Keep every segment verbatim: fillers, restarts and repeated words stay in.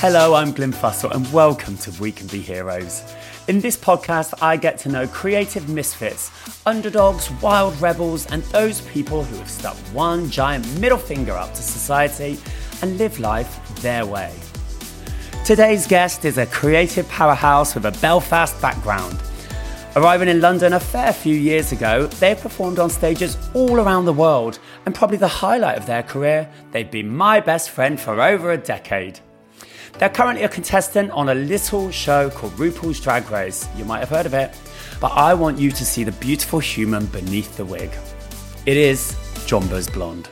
Hello, I'm Glyn Fussell and welcome to We Can Be Heroes. In this podcast, I get to know creative misfits, underdogs, wild rebels, and those people who have stuck one giant middle finger up to society and live life their way. Today's guest is a creative powerhouse with a Belfast background. Arriving in London a fair few years ago, they performed on stages all around the world, and probably the highlight of their career, they've been my best friend for over a decade. They're currently a contestant on a little show called RuPaul's Drag Race. You might have heard of it, but I want you to see the beautiful human beneath the wig. It is Jonbers Blonde.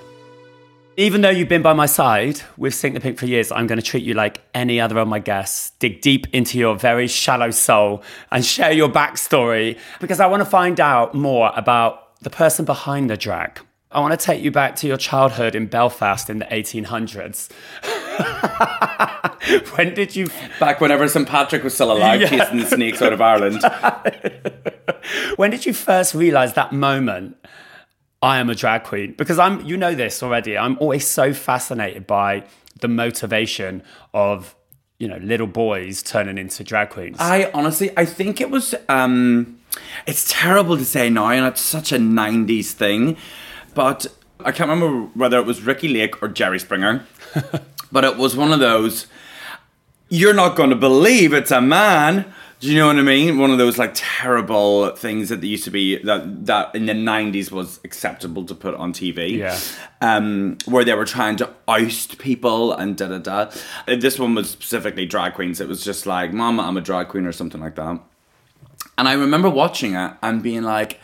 Even though you've been by my side with Sink the Pink for years, I'm going to treat you like any other of my guests. Dig deep into your very shallow soul and share your backstory, because I want to find out more about the person behind the drag. I want to take you back to your childhood in Belfast in the eighteen hundreds. When did you... Back whenever Saint Patrick was still alive, yeah. Chasing the snakes out of Ireland. When did you first realise that moment, I am a drag queen? Because I'm, you know this already, I'm always so fascinated by the motivation of, you know, little boys turning into drag queens. I honestly, I think it was... Um, it's terrible to say now, and it's such a nineties thing. But I can't remember whether it was Ricky Lake or Jerry Springer, but it was one of those, you're not going to believe it's a man. Do you know what I mean? One of those like terrible things that used to be, that, that in the nineties was acceptable to put on T V. Yeah. Um, where they were trying to oust people and da da da. This one was specifically drag queens. It was just like, Mama, I'm a drag queen or something like that. And I remember watching it and being like,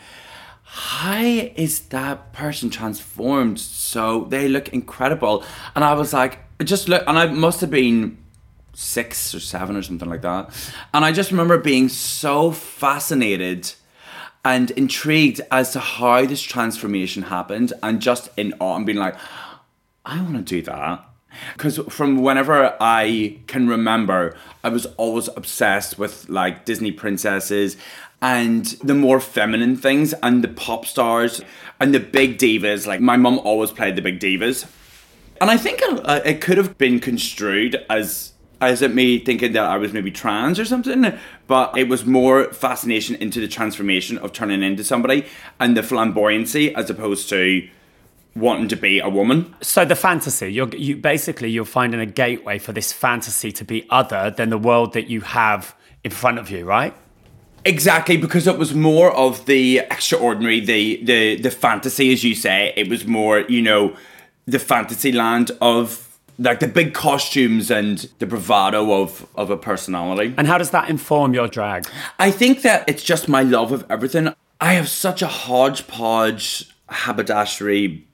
how is that person transformed? So they look incredible. And I was like, just look, and I must have been six or seven or something like that. And I just remember being so fascinated and intrigued as to how this transformation happened, and just in awe and being like, I want to do that. Because from whenever I can remember, I was always obsessed with like Disney princesses and the more feminine things and the pop stars and the big divas. Like my mum always played the big divas. And I think it, it could have been construed as as at me thinking that I was maybe trans or something. But it was more fascination into the transformation of turning into somebody and the flamboyancy as opposed to wanting to be a woman. So the fantasy, you're you basically you're finding a gateway for this fantasy to be other than the world that you have in front of you, right? Exactly, because it was more of the extraordinary, the the the fantasy, as you say. It was more, you know, the fantasy land of like the big costumes and the bravado of of a personality. And how does that inform your drag? I think that it's just my love of everything. I have such a hodgepodge, haberdashery,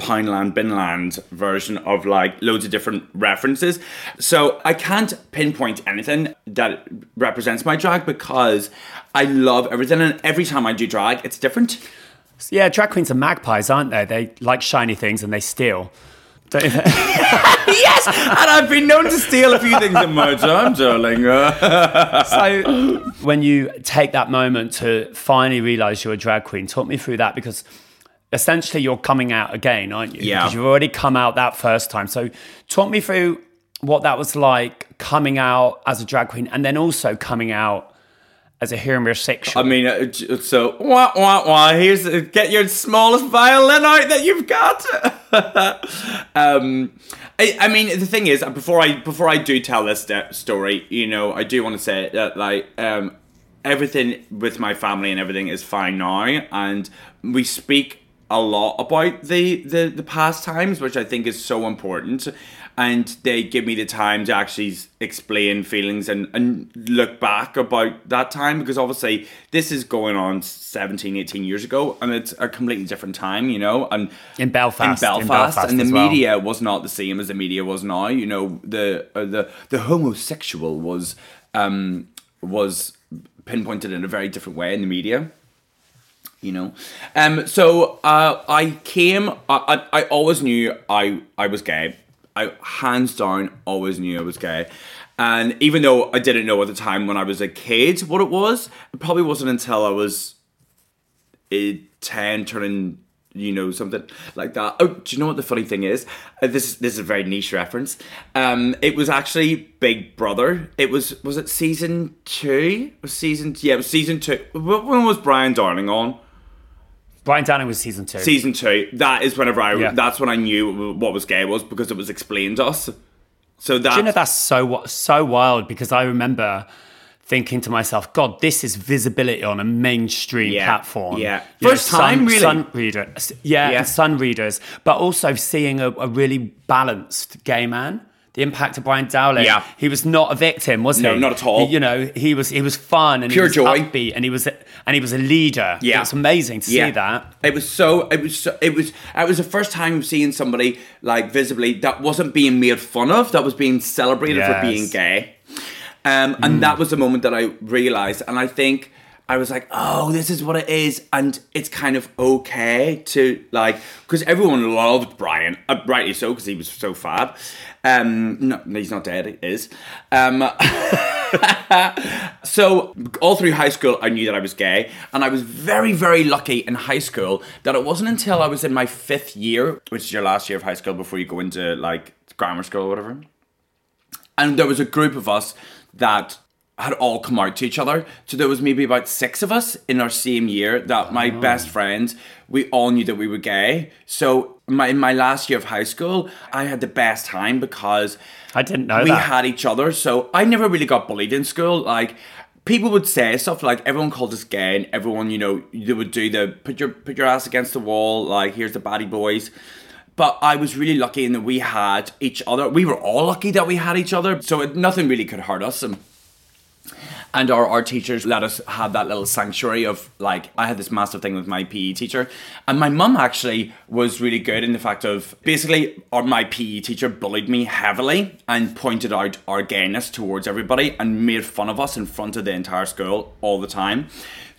Pineland, Binland version of like loads of different references. So I can't pinpoint anything that represents my drag because I love everything, and every time I do drag, it's different. Yeah, drag queens are magpies, aren't they? They like shiny things and they steal. Don't you think? Yes! And I've been known to steal a few things in my time, darling. So when you take that moment to finally realise you're a drag queen, talk me through that, because essentially, you're coming out again, aren't you? Yeah. Because you've already come out that first time. So talk me through what that was like, coming out as a drag queen and then also coming out as a homosexual. I mean, so, wah, wah, wah, here's, get your smallest violin out that you've got. um, I, I mean, the thing is, before I before I do tell this story, you know, I do want to say that, like, um, everything with my family and everything is fine now. And we speak a lot about the, the, the past times, which I think is so important. And they give me the time to actually explain feelings and, and look back about that time, because obviously this is going on seventeen, eighteen years ago, and it's a completely different time, you know. And in Belfast, in Belfast, in Belfast and the media well. was not the same as the media was now. You know, the uh, the the homosexual was um was pinpointed in a very different way in the media. You know, um, so uh, I came. I, I I always knew I I was gay. I hands down always knew I was gay, and even though I didn't know at the time when I was a kid what it was, it probably wasn't until I was ten, turning you know, something like that. Oh, do you know what the funny thing is? Uh, this, this is a very niche reference. Um, it was actually Big Brother. It was, was it season two? Was season, yeah, it was season two. When was Brian Dowling on? Brian Dowling was season two. Season two. That is whenever I, yeah. that's when I knew what was gay was, because it was explained to us. So that, you know, that's so, so wild, because I remember thinking to myself, God, this is visibility on a mainstream yeah, platform. Yeah, you first know, time sun, really. Sun reader, yeah, yeah. And Sun readers, but also seeing a, a really balanced gay man. The impact of Brian Dowling. Yeah. He was not a victim, was no, he? No, not at all. He, you know, he was he was fun and pure he was joy. Upbeat and he was and he was a leader. Yeah, it was amazing to yeah. see that. It was so. It was so, it was it was the first time seeing somebody like visibly that wasn't being made fun of, that was being celebrated yes. for being gay. Um, and mm. that was the moment that I realised. And I think I was like, oh, this is what it is. And it's kind of okay to, like, because everyone loved Brian, uh, rightly so, because he was so fab. Um, no, he's not dead, he is. Um, so all through high school, I knew that I was gay. And I was very, very lucky in high school that it wasn't until I was in my fifth year, which is your last year of high school before you go into, like, grammar school or whatever. And there was a group of us that had all come out to each other. So there was maybe about six of us in our same year that my oh. best friends, we all knew that we were gay. So my, in my last year of high school, I had the best time because I didn't know we that. had each other. So I never really got bullied in school. Like, people would say stuff like, everyone called us gay, and everyone, you know, they would do the put your put your ass against the wall, like, here's the baddie boys. But I was really lucky in that we had each other. We were all lucky that we had each other. So it, nothing really could hurt us. And, and our, our teachers let us have that little sanctuary of, like, I had this massive thing with my P E teacher. And my mum actually was really good in the fact of, basically, our, my P E teacher bullied me heavily and pointed out our gayness towards everybody and made fun of us in front of the entire school all the time.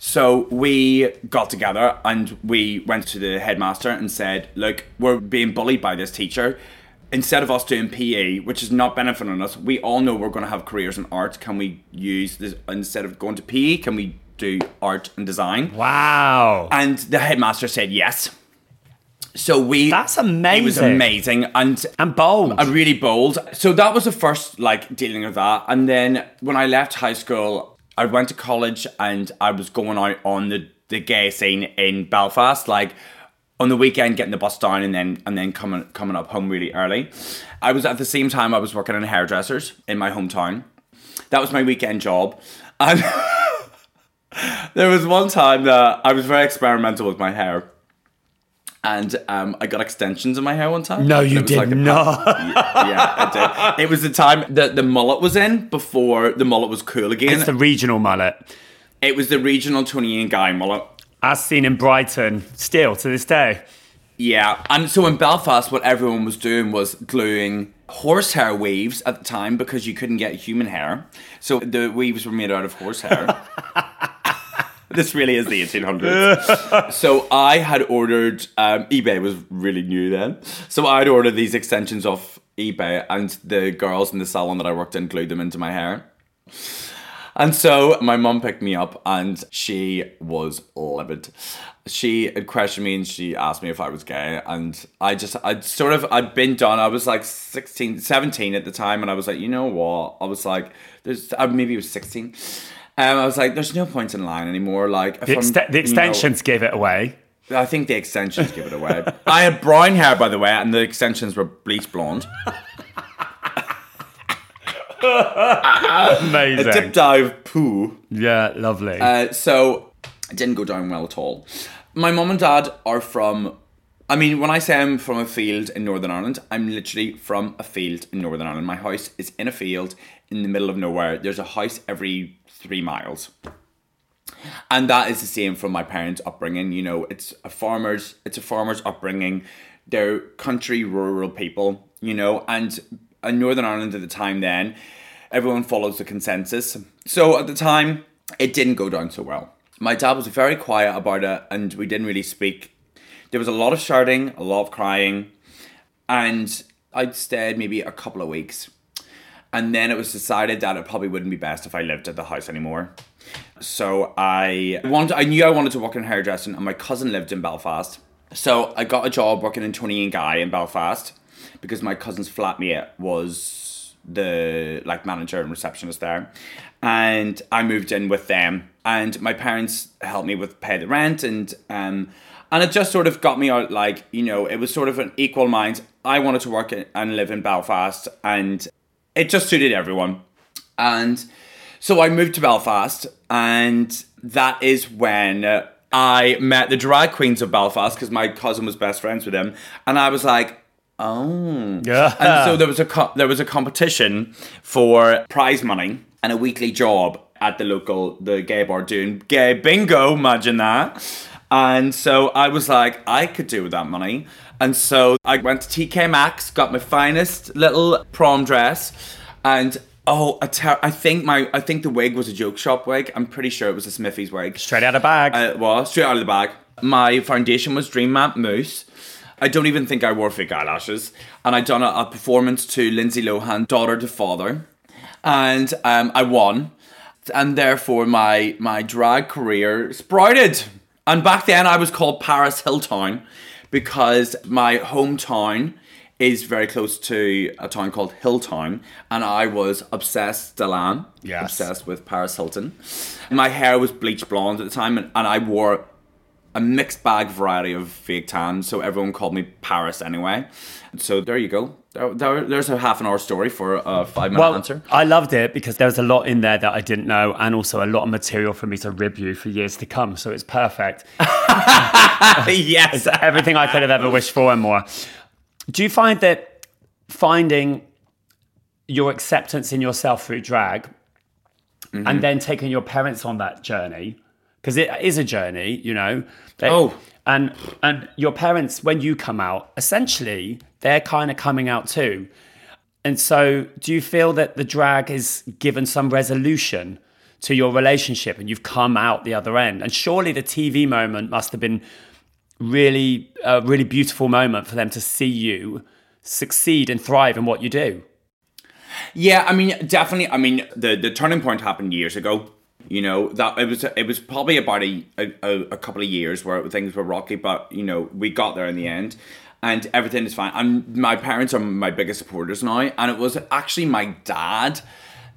So we got together and we went to the headmaster and said, look, we're being bullied by this teacher. Instead of us doing P E, which is not benefiting us, we all know we're going to have careers in art. Can we use this, instead of going to P E, can we do art and design? Wow. And the headmaster said yes. So we... That's amazing. It was amazing. And, and bold. And really bold. So that was the first, like, dealing with that. And then when I left high school, I went to college and I was going out on the, the gay scene in Belfast, like on the weekend, getting the bus down and then and then coming coming up home really early. I was at the same time I was working in hairdressers in my hometown. That was my weekend job. And there was one time that I was very experimental with my hair. And um, I got extensions in my hair one time. No, you did like not. Yeah, yeah, I did. It was the time that the mullet was in before the mullet was cool again. It's the regional mullet. It was the regional Tony and Guy mullet. As seen in Brighton, still to this day. Yeah, and so in Belfast, what everyone was doing was gluing horsehair weaves at the time because you couldn't get human hair. So the weaves were made out of horsehair. This really is the eighteen hundreds. So I had ordered, um, eBay was really new then. So I'd ordered these extensions off eBay and the girls in the salon that I worked in glued them into my hair. And so my mum picked me up and she was livid. She questioned me and she asked me if I was gay. And I just, I'd sort of, I'd been done. I was like sixteen, seventeen at the time. And I was like, you know what? I was like, there's, I maybe it was sixteen. Um, I was like, there's no point in lying anymore. Like, if the, ext- the extensions, you know, gave it away. I think the extensions gave it away. I had brown hair, by the way, and the extensions were bleach blonde. Amazing. A dip dive poo. Yeah, lovely. Uh, so it didn't go down well at all. My mum and dad are from... I mean, when I say I'm from a field in Northern Ireland, I'm literally from a field in Northern Ireland. My house is in a field in the middle of nowhere. There's a house every three miles. And that is the same from my parents' upbringing. You know, it's a farmer's, it's a farmer's upbringing. They're country, rural people, you know, and in Northern Ireland at the time then, everyone follows the consensus. So at the time, it didn't go down so well. My dad was very quiet about it and we didn't really speak. There was a lot of shouting, a lot of crying, and I'd stayed maybe a couple of weeks. And then it was decided that it probably wouldn't be best if I lived at the house anymore. So I wanted, I knew I wanted to work in hairdressing and my cousin lived in Belfast. So I got a job working in Tony and Guy in Belfast because my cousin's flatmate was the like manager and receptionist there. And I moved in with them and my parents helped me with pay the rent, and um and it just sort of got me out, like, you know, it was sort of an equal mind. I wanted to work and live in Belfast and it just suited everyone. And so I moved to Belfast, and that is when I met the drag queens of Belfast because my cousin was best friends with them. And I was like, oh. Yeah. And so there was a co- there was a competition for prize money and a weekly job at the local, the gay bar doing gay bingo, imagine that. And so I was like, I could do with that money. And so I went to T K Maxx, got my finest little prom dress, and oh, I, ter- I think my I think the wig was a joke shop wig. I'm pretty sure it was a Smiffy's wig. Straight out of the bag. Uh, it was, straight out of the bag. My foundation was Dream Matte Mousse. I don't even think I wore fake eyelashes. And I done a, a performance to Lindsay Lohan, Daughter to Father. And um, I won. And therefore, my, my drag career sprouted. And back then I was called Paris Hilltown because my hometown is very close to a town called Hilltown, and I was obsessed, still am, yes. obsessed with Paris Hilton. My hair was bleach blonde at the time, and, and I wore a mixed bag variety of fake tan, so everyone called me Paris anyway. So there you go. There, there, there's a half an hour story for a five minute well, answer. I loved it because there was a lot in there that I didn't know, and also a lot of material for me to rib you for years to come. So it's perfect. Yes. It's everything I could have ever wished for and more. Do you find that finding your acceptance in yourself through drag mm-hmm. and then taking your parents on that journey, because it is a journey, you know? They, oh. And and your parents, when you come out, essentially, they're kind of coming out too. And so do you feel that the drag is given some resolution to your relationship and you've come out the other end? And surely the T V moment must have been really a really beautiful moment for them to see you succeed and thrive in what you do. Yeah, I mean, definitely. I mean, the, the turning point happened years ago. You know, that it was it was probably about a, a, a couple of years where things were rocky, but, you know, we got there in the end and everything is fine. And my parents are my biggest supporters now. And it was actually my dad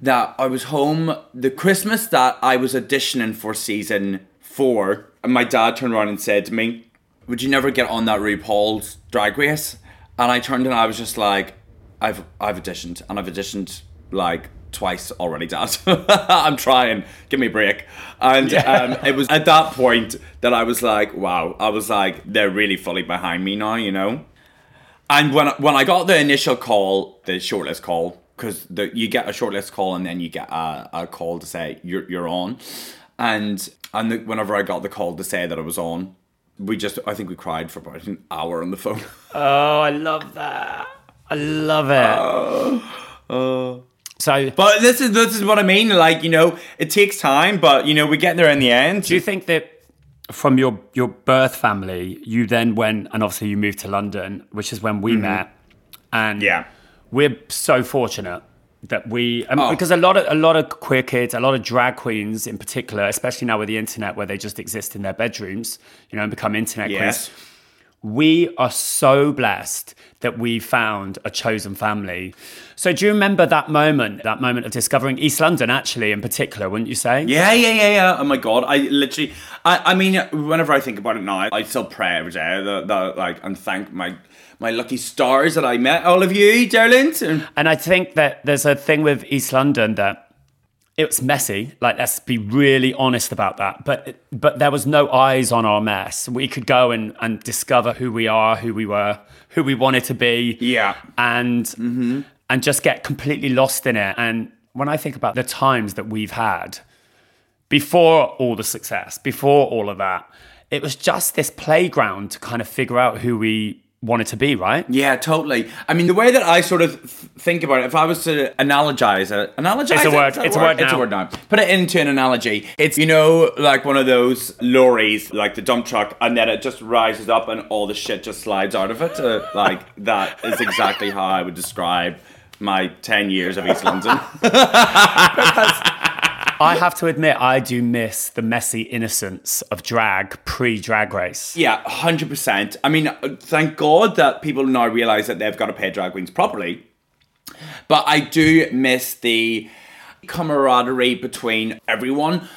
that I was home the Christmas that I was auditioning for season four. And my dad turned around and said to me, would you never get on that RuPaul's Drag Race? And I turned and I was just like, I've I've auditioned and I've auditioned like twice already, Dad. I'm trying. Give me a break. And yeah. um, it was at that point that I was like, wow. I was like, they're really fully behind me now, you know? And when, when I got the initial call, the shortlist call, because you get a shortlist call and then you get a, a call to say you're you're on. And, and the, whenever I got the call to say that I was on, we just, I think we cried for about an hour on the phone. Oh, I love that. I love it. Oh, uh, uh. So, but this is this is what I mean. Like, you know, it takes time, but, you know, we get there in the end. Do you think that from your, your birth family, you then went, and obviously you moved to London, which is when we mm-hmm. met. And yeah. we're so fortunate that we, um, oh. because a lot of a lot of queer kids, a lot of drag queens in particular, especially now with the internet where they just exist in their bedrooms, you know, and become internet yes. queens. We are so blessed that we found a chosen family. So do you remember that moment, that moment of discovering East London, actually, in particular, wouldn't you say? Yeah, yeah, yeah, yeah. Oh, my God. I literally, I, I mean, whenever I think about it now, I still pray every day, that, that, like, and thank my my lucky stars that I met all of you, darlings. And I think that there's a thing with East London that it's messy. Like, let's be really honest about that. But but there was no eyes on our mess. We could go and, and discover who we are, who we were, who we wanted to be. Yeah. And mm-hmm. and just get completely lost in it. And when I think about the times that we've had before all the success, before all of that, it was just this playground to kind of figure out who we wanted to be, right? Yeah, totally. I mean, the way that I sort of think about it, if I was to analogize it, analogize it's a word. It, it's a word. word now. It's a word now. Put it into an analogy. It's, you know, like one of those lorries, like the dump truck, and then it just rises up and all the shit just slides out of it. Uh, like, that is exactly how I would describe my ten years of East London. I have to admit, I do miss the messy innocence of drag pre-Drag Race. Yeah, one hundred percent. I mean, thank God that people now realise that they've got to pay drag queens properly. But I do miss the camaraderie between everyone.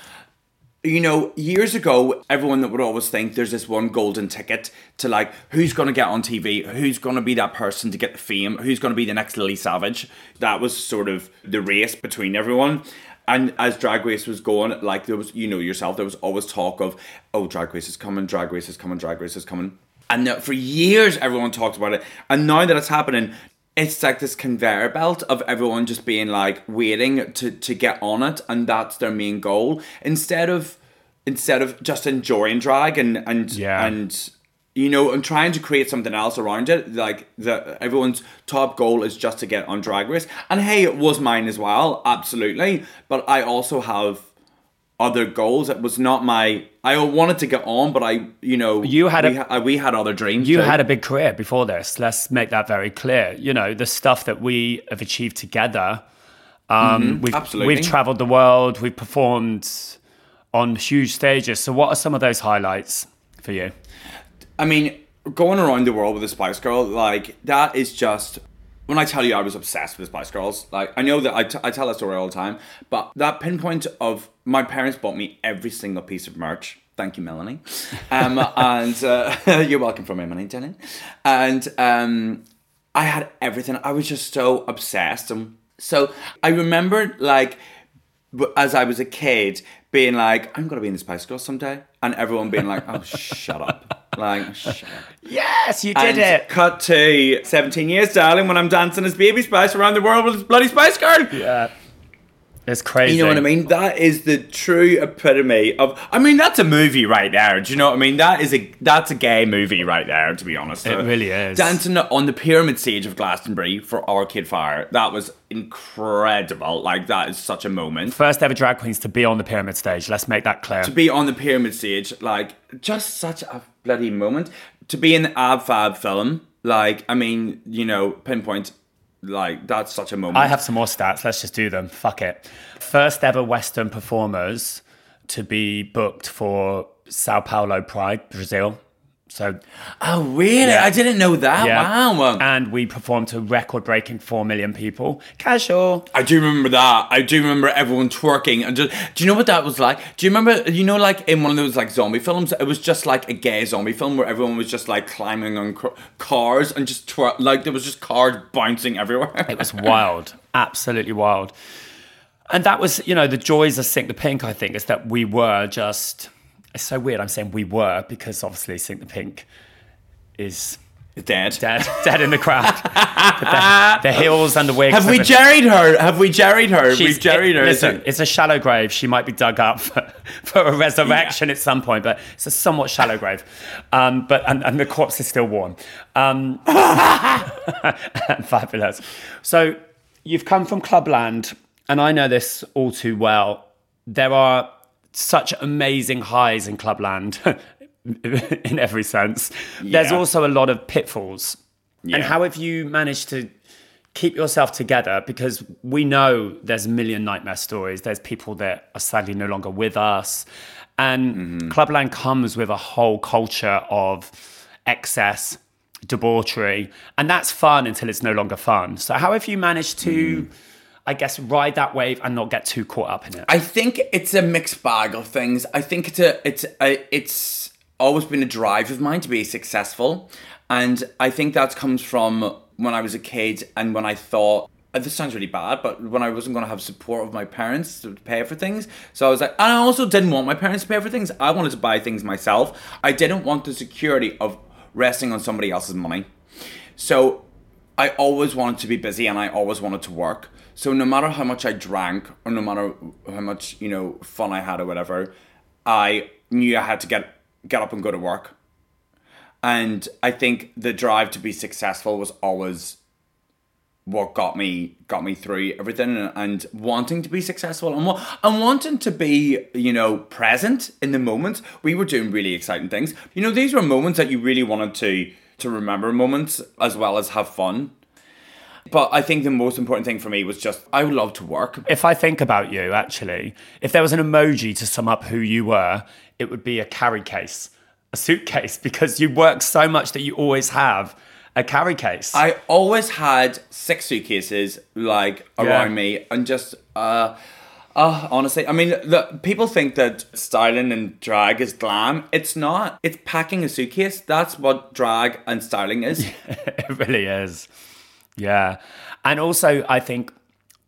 You know, years ago, everyone that would always think there's this one golden ticket to like, who's going to get on T V? Who's going to be that person to get the fame? Who's going to be the next Lily Savage? That was sort of the race between everyone. And as Drag Race was going, like there was, you know yourself, there was always talk of, oh, Drag Race is coming, Drag Race is coming, Drag Race is coming. And for years, everyone talked about it. And now that it's happening, it's like this conveyor belt of everyone just being like waiting to, to get on it, and that's their main goal. Instead of instead of just enjoying drag and and yeah. and you know and trying to create something else around it, like the everyone's top goal is just to get on Drag Race. And hey, it was mine as well, absolutely. But I also have other goals. It was not my. I wanted to get on, but I, you know, you had a, we, ha- we had other dreams. You too. Had a big career before this. Let's make that very clear. You know, the stuff that we have achieved together. Um, mm-hmm. We've Absolutely. We've traveled the world. We've performed on huge stages. So, what are some of those highlights for you? I mean, going around the world with the Spice Girl, like that is just. When I tell you, I was obsessed with Spice Girls. Like I know that I, t- I tell that story all the time, but that pinpoint of my parents bought me every single piece of merch. Thank you, Melanie. Um, and uh, you're welcome for my money, Denon. And um, I had everything. I was just so obsessed. And so I remember, like, as I was a kid, being like, "I'm gonna be in the Spice Girls someday," and everyone being like, "Oh, shut up." Like, shut up. Yes, you did and it. Cut to seventeen years, darling, when I'm dancing as Baby Spice around the world with this bloody Spice Girl. Yeah. It's crazy. You know what I mean? That is the true epitome of, I mean, that's a movie right there. Do you know what I mean? That is a, that's a gay movie right there, to be honest. It really is. Dancing on the pyramid stage of Glastonbury for Arcade Fire. That was incredible. Like, that is such a moment. First ever drag queens to be on the pyramid stage. Let's make that clear. To be on the pyramid stage, like, just such a bloody moment. To be in the Ab Fab film, like, I mean, you know, pinpoint. Like, that's such a moment. I have some more stats. Let's just do them. Fuck it. First ever Western performers to be booked for Sao Paulo Pride, Brazil. So, oh, really? Yeah. I didn't know that. Yeah. Wow. And we performed to record-breaking four million people. Casual. I do remember that. I do remember everyone twerking. And just, do you know what that was like? Do you remember, you know, like in one of those like zombie films, it was just like a gay zombie film where everyone was just like climbing on cr- cars and just twerk. Like there was just cars bouncing everywhere. It was wild. Absolutely wild. And that was, you know, the joys of Sink the Pink, I think, is that we were just... It's so weird I'm saying we were, because obviously Sink the Pink is... Dead. Dead. Dead in the crowd. the, the heels and the wigs. Have we the... jerried her? Have we jerried her? She's, We've jerried her. It, listen, it's a shallow grave. She might be dug up for, for a resurrection yeah. at some point, but it's a somewhat shallow grave. Um, but and, and the corpse is still warm. Um, fabulous. So you've come from Clubland, and I know this all too well. There are... such amazing highs in Clubland in every sense. Yeah. There's also a lot of pitfalls. Yeah. And how have you managed to keep yourself together? Because we know there's a million nightmare stories. There's people that are sadly no longer with us. And mm-hmm. Clubland comes with a whole culture of excess, debauchery, and that's fun until it's no longer fun. So how have you managed to... Mm. I guess, ride that wave and not get too caught up in it? I think it's a mixed bag of things. I think it's a, it's a, it's always been a drive of mine to be successful. And I think that comes from when I was a kid and when I thought, this sounds really bad, but when I wasn't going to have support of my parents to pay for things. So I was like, and I also didn't want my parents to pay for things. I wanted to buy things myself. I didn't want the security of resting on somebody else's money. So I always wanted to be busy and I always wanted to work. So no matter how much I drank or no matter how much, you know, fun I had or whatever, I knew I had to get get up and go to work. And I think the drive to be successful was always what got me got me through everything, and, and wanting to be successful and, and wanting to be, you know, present in the moment. We were doing really exciting things. You know, these were moments that you really wanted to to remember moments as well as have fun. But I think the most important thing for me was just, I would love to work. If I think about you, actually, if there was an emoji to sum up who you were, it would be a carry case, a suitcase, because you work so much that you always have a carry case. I always had six suitcases, like, yeah. around me, and just... uh Oh, honestly, I mean, look, people think that styling and drag is glam. It's not. It's packing a suitcase. That's what drag and styling is. Yeah, it really is. Yeah. And also, I think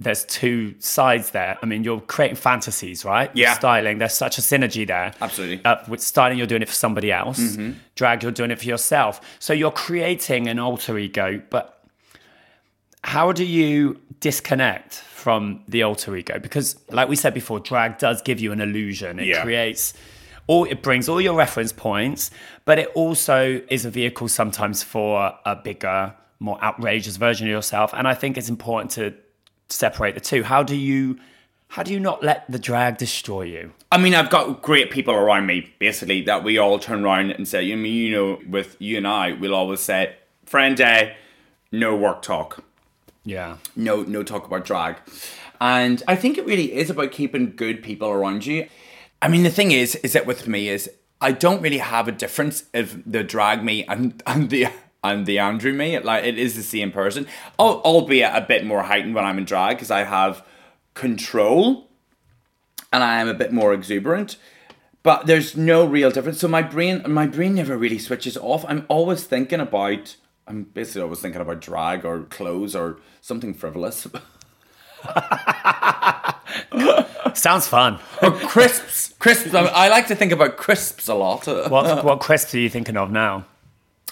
there's two sides there. I mean, you're creating fantasies, right? Yeah. With styling, there's such a synergy there. Absolutely. Uh, with styling, you're doing it for somebody else. Mm-hmm. Drag, you're doing it for yourself. So you're creating an alter ego, but... how do you disconnect from the alter ego? Because like we said before, drag does give you an illusion. It yeah. creates, or it brings all your reference points, but it also is a vehicle sometimes for a bigger, more outrageous version of yourself. And I think it's important to separate the two. How do you, how do you not let the drag destroy you? I mean, I've got great people around me, basically, that we all turn around and say, you know, you know, with you and I, we'll always say, friend day, no work talk. Yeah. No, no talk about drag. And I think it really is about keeping good people around you. I mean, the thing is, is that with me is I don't really have a difference if the drag me and, and the and the Andrew me. Like, it is the same person, Al- albeit a bit more heightened when I'm in drag because I have control and I am a bit more exuberant. But there's no real difference. So my brain, my brain never really switches off. I'm always thinking about... I'm basically always thinking about drag or clothes or something frivolous. Sounds fun. Or crisps. Crisps. I, I like to think about crisps a lot. What, what crisps are you thinking of now?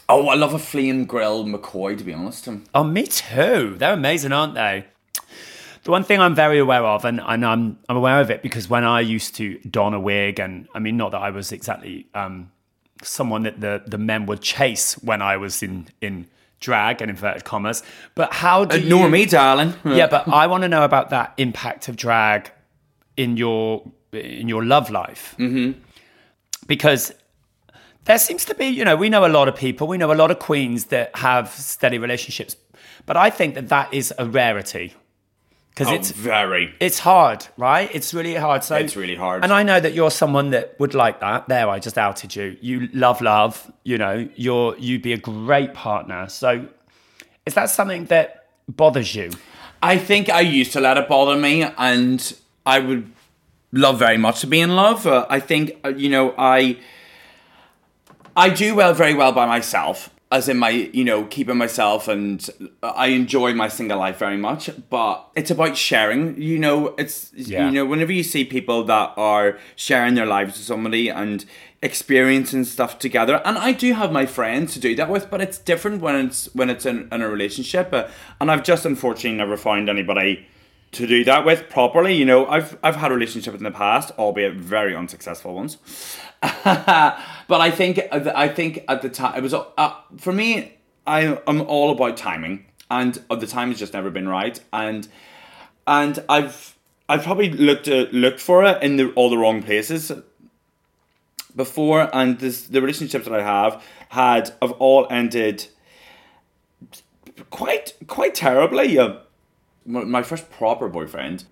Oh, I love a flea and grill McCoy, to be honest. Oh, me too. They're amazing, aren't they? The one thing I'm very aware of, and, and I'm, I'm aware of it because when I used to don a wig, and I mean, not that I was exactly... Um, someone that the, the men would chase when I was in, in drag and inverted commas. But how do Ignore you... me, darling. Yeah, but I want to know about that impact of drag in your in your love life. Mm-hmm. Because there seems to be, you know, we know a lot of people, we know a lot of queens that have steady relationships. But I think that that is a rarity. Because oh, it's very, it's hard, right? It's really hard. So it's really hard. And I know that you're someone that would like that. There, I just outed you. You love love. You know, you're you'd be a great partner. So, is that something that bothers you? I think I used to let it bother me, and I would love very much to be in love. Uh, I think uh, you know, I I do well, very well by myself. As in my, you know, keeping myself, and I enjoy my single life very much, but it's about sharing, you know, it's, yeah. you know, whenever you see people that are sharing their lives with somebody and experiencing stuff together, and I do have my friends to do that with, but it's different when it's, when it's in, in a relationship, uh, and I've just unfortunately never found anybody to do that with properly, you know. I've I've had relationships in the past, albeit very unsuccessful ones. But I think I think at the time it was uh, for me. I am all about timing, and uh, the time has just never been right. And and I've I've probably looked uh, looked for it in the, all the wrong places before. And this, the relationships that I have had have all ended quite quite terribly. Uh, My first proper boyfriend,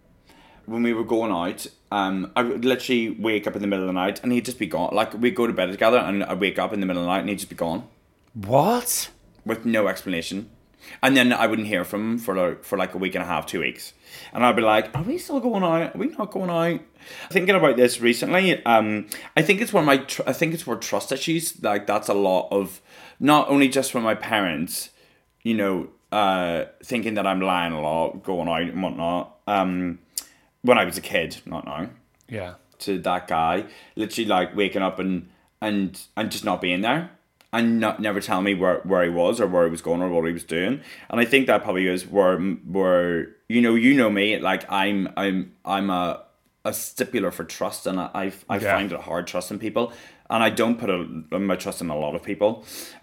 when we were going out, um, I would literally wake up in the middle of the night and he'd just be gone. Like, we'd go to bed together and I'd wake up in the middle of the night and he'd just be gone. What? With no explanation. And then I wouldn't hear from him for like, for like a week and a half, two weeks. And I'd be like, are we still going out? Are we not going out? Thinking about this recently, um, I think it's one of my, tr- I think it's where trust issues, like that's a lot of, not only just from my parents, you know, Uh, thinking that I'm lying a lot, going out and whatnot. Um, when I was a kid, not now. Yeah. To that guy, literally like waking up and and, and just not being there, and not never telling me where, where he was or where he was going or what he was doing. And I think that probably is where where you know you know me, like I'm I'm I'm a a stipular for trust, and I I, I yeah. find it hard trusting people. And I don't put a, my trust in a lot of people.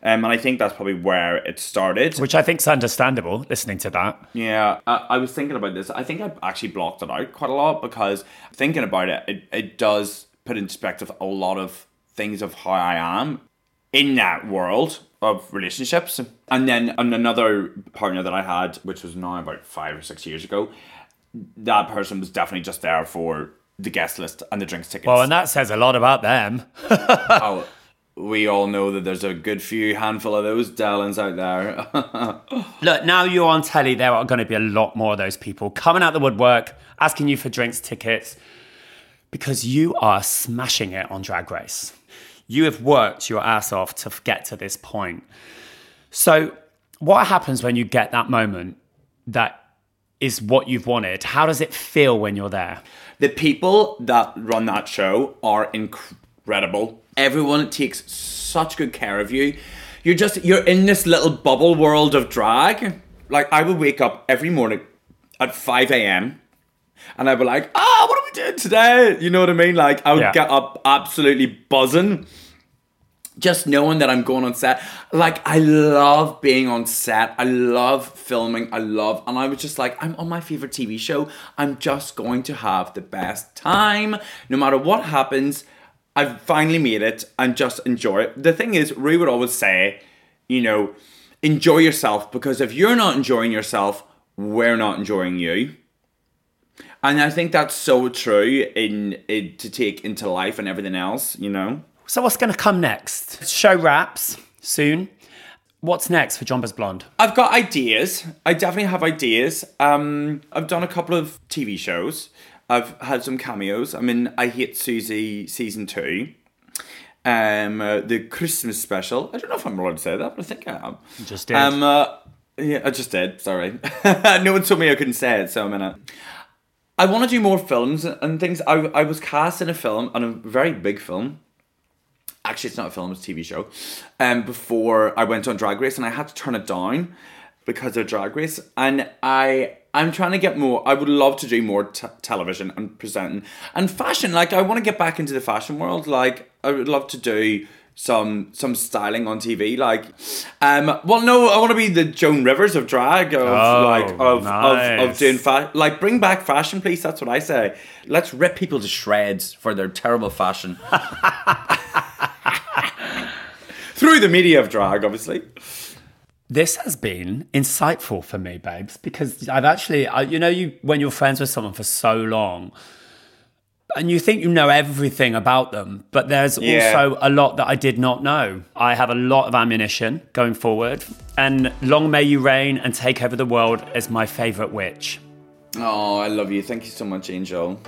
Um, and I think that's probably where it started. Which I think is understandable, listening to that. Yeah, I, I was thinking about this. I think I actually blocked it out quite a lot because thinking about it, it, it does put in perspective a lot of things of how I am. in that world of relationships. And then and another partner that I had, which was now about five or six years ago, that person was definitely just there for the guest list and the drinks tickets. Well, and that says a lot about them. Oh, we all know that there's a good few handful of those darlings out there. Look, now you're on telly, there are going to be a lot more of those people coming out the woodwork, asking you for drinks tickets, because you are smashing it on Drag Race. You have worked your ass off to get to this point. So what happens when you get that moment that is what you've wanted? How does it feel when you're there? The people that run that show are incredible. Everyone takes such good care of you. You're just, you're in this little bubble world of drag. Like, I would wake up every morning at five a.m. and I'd be like, ah, oh, what are we doing today? You know what I mean? Like, I would yeah. get up absolutely buzzing, just knowing that I'm going on set. Like, I love being on set. I love filming. I love... And I was just like, I'm on my favourite T V show. I'm just going to have the best time. No matter what happens, I've finally made it and just enjoy it. The thing is, Rue would always say, you know, enjoy yourself, because if you're not enjoying yourself, we're not enjoying you. And I think that's so true in, in to take into life and everything else, you know. So what's going to come next? Show wraps soon. What's next for Jonbers Blonde? I've got ideas. I definitely have ideas. Um, I've done a couple of T V shows. I've had some cameos. I'm in I Hate Susie season two. Um, uh, the Christmas special. I don't know if I'm allowed to say that, but I think I am. You just did. Um, uh, yeah, I just did. Sorry. No one told me I couldn't say it, so I'm in it. I want to do more films and things. I I was cast in a film, and a very big film. Actually, it's not a film, it's a T V show. Um, before I went on Drag Race, and I had to turn it down because of Drag Race. And I, I'm trying to get more. I would love to do more t- television and presenting. And fashion, like, I want to get back into the fashion world. Like, I would love to do some some styling on T V. Like, um, well, no, I want to be the Joan Rivers of drag, of oh, like of, nice. of of doing fashion. Like, bring back fashion, please. That's what I say. Let's rip people to shreds for their terrible fashion. Through the media of drag, obviously. This has been insightful for me, babes, because I've actually, I, you know, you when you're friends with someone for so long, and you think you know everything about them, but there's yeah. also a lot that I did not know. I have a lot of ammunition going forward. And long may you reign and take over the world as my favourite witch. Oh, I love you. Thank you so much, Angel.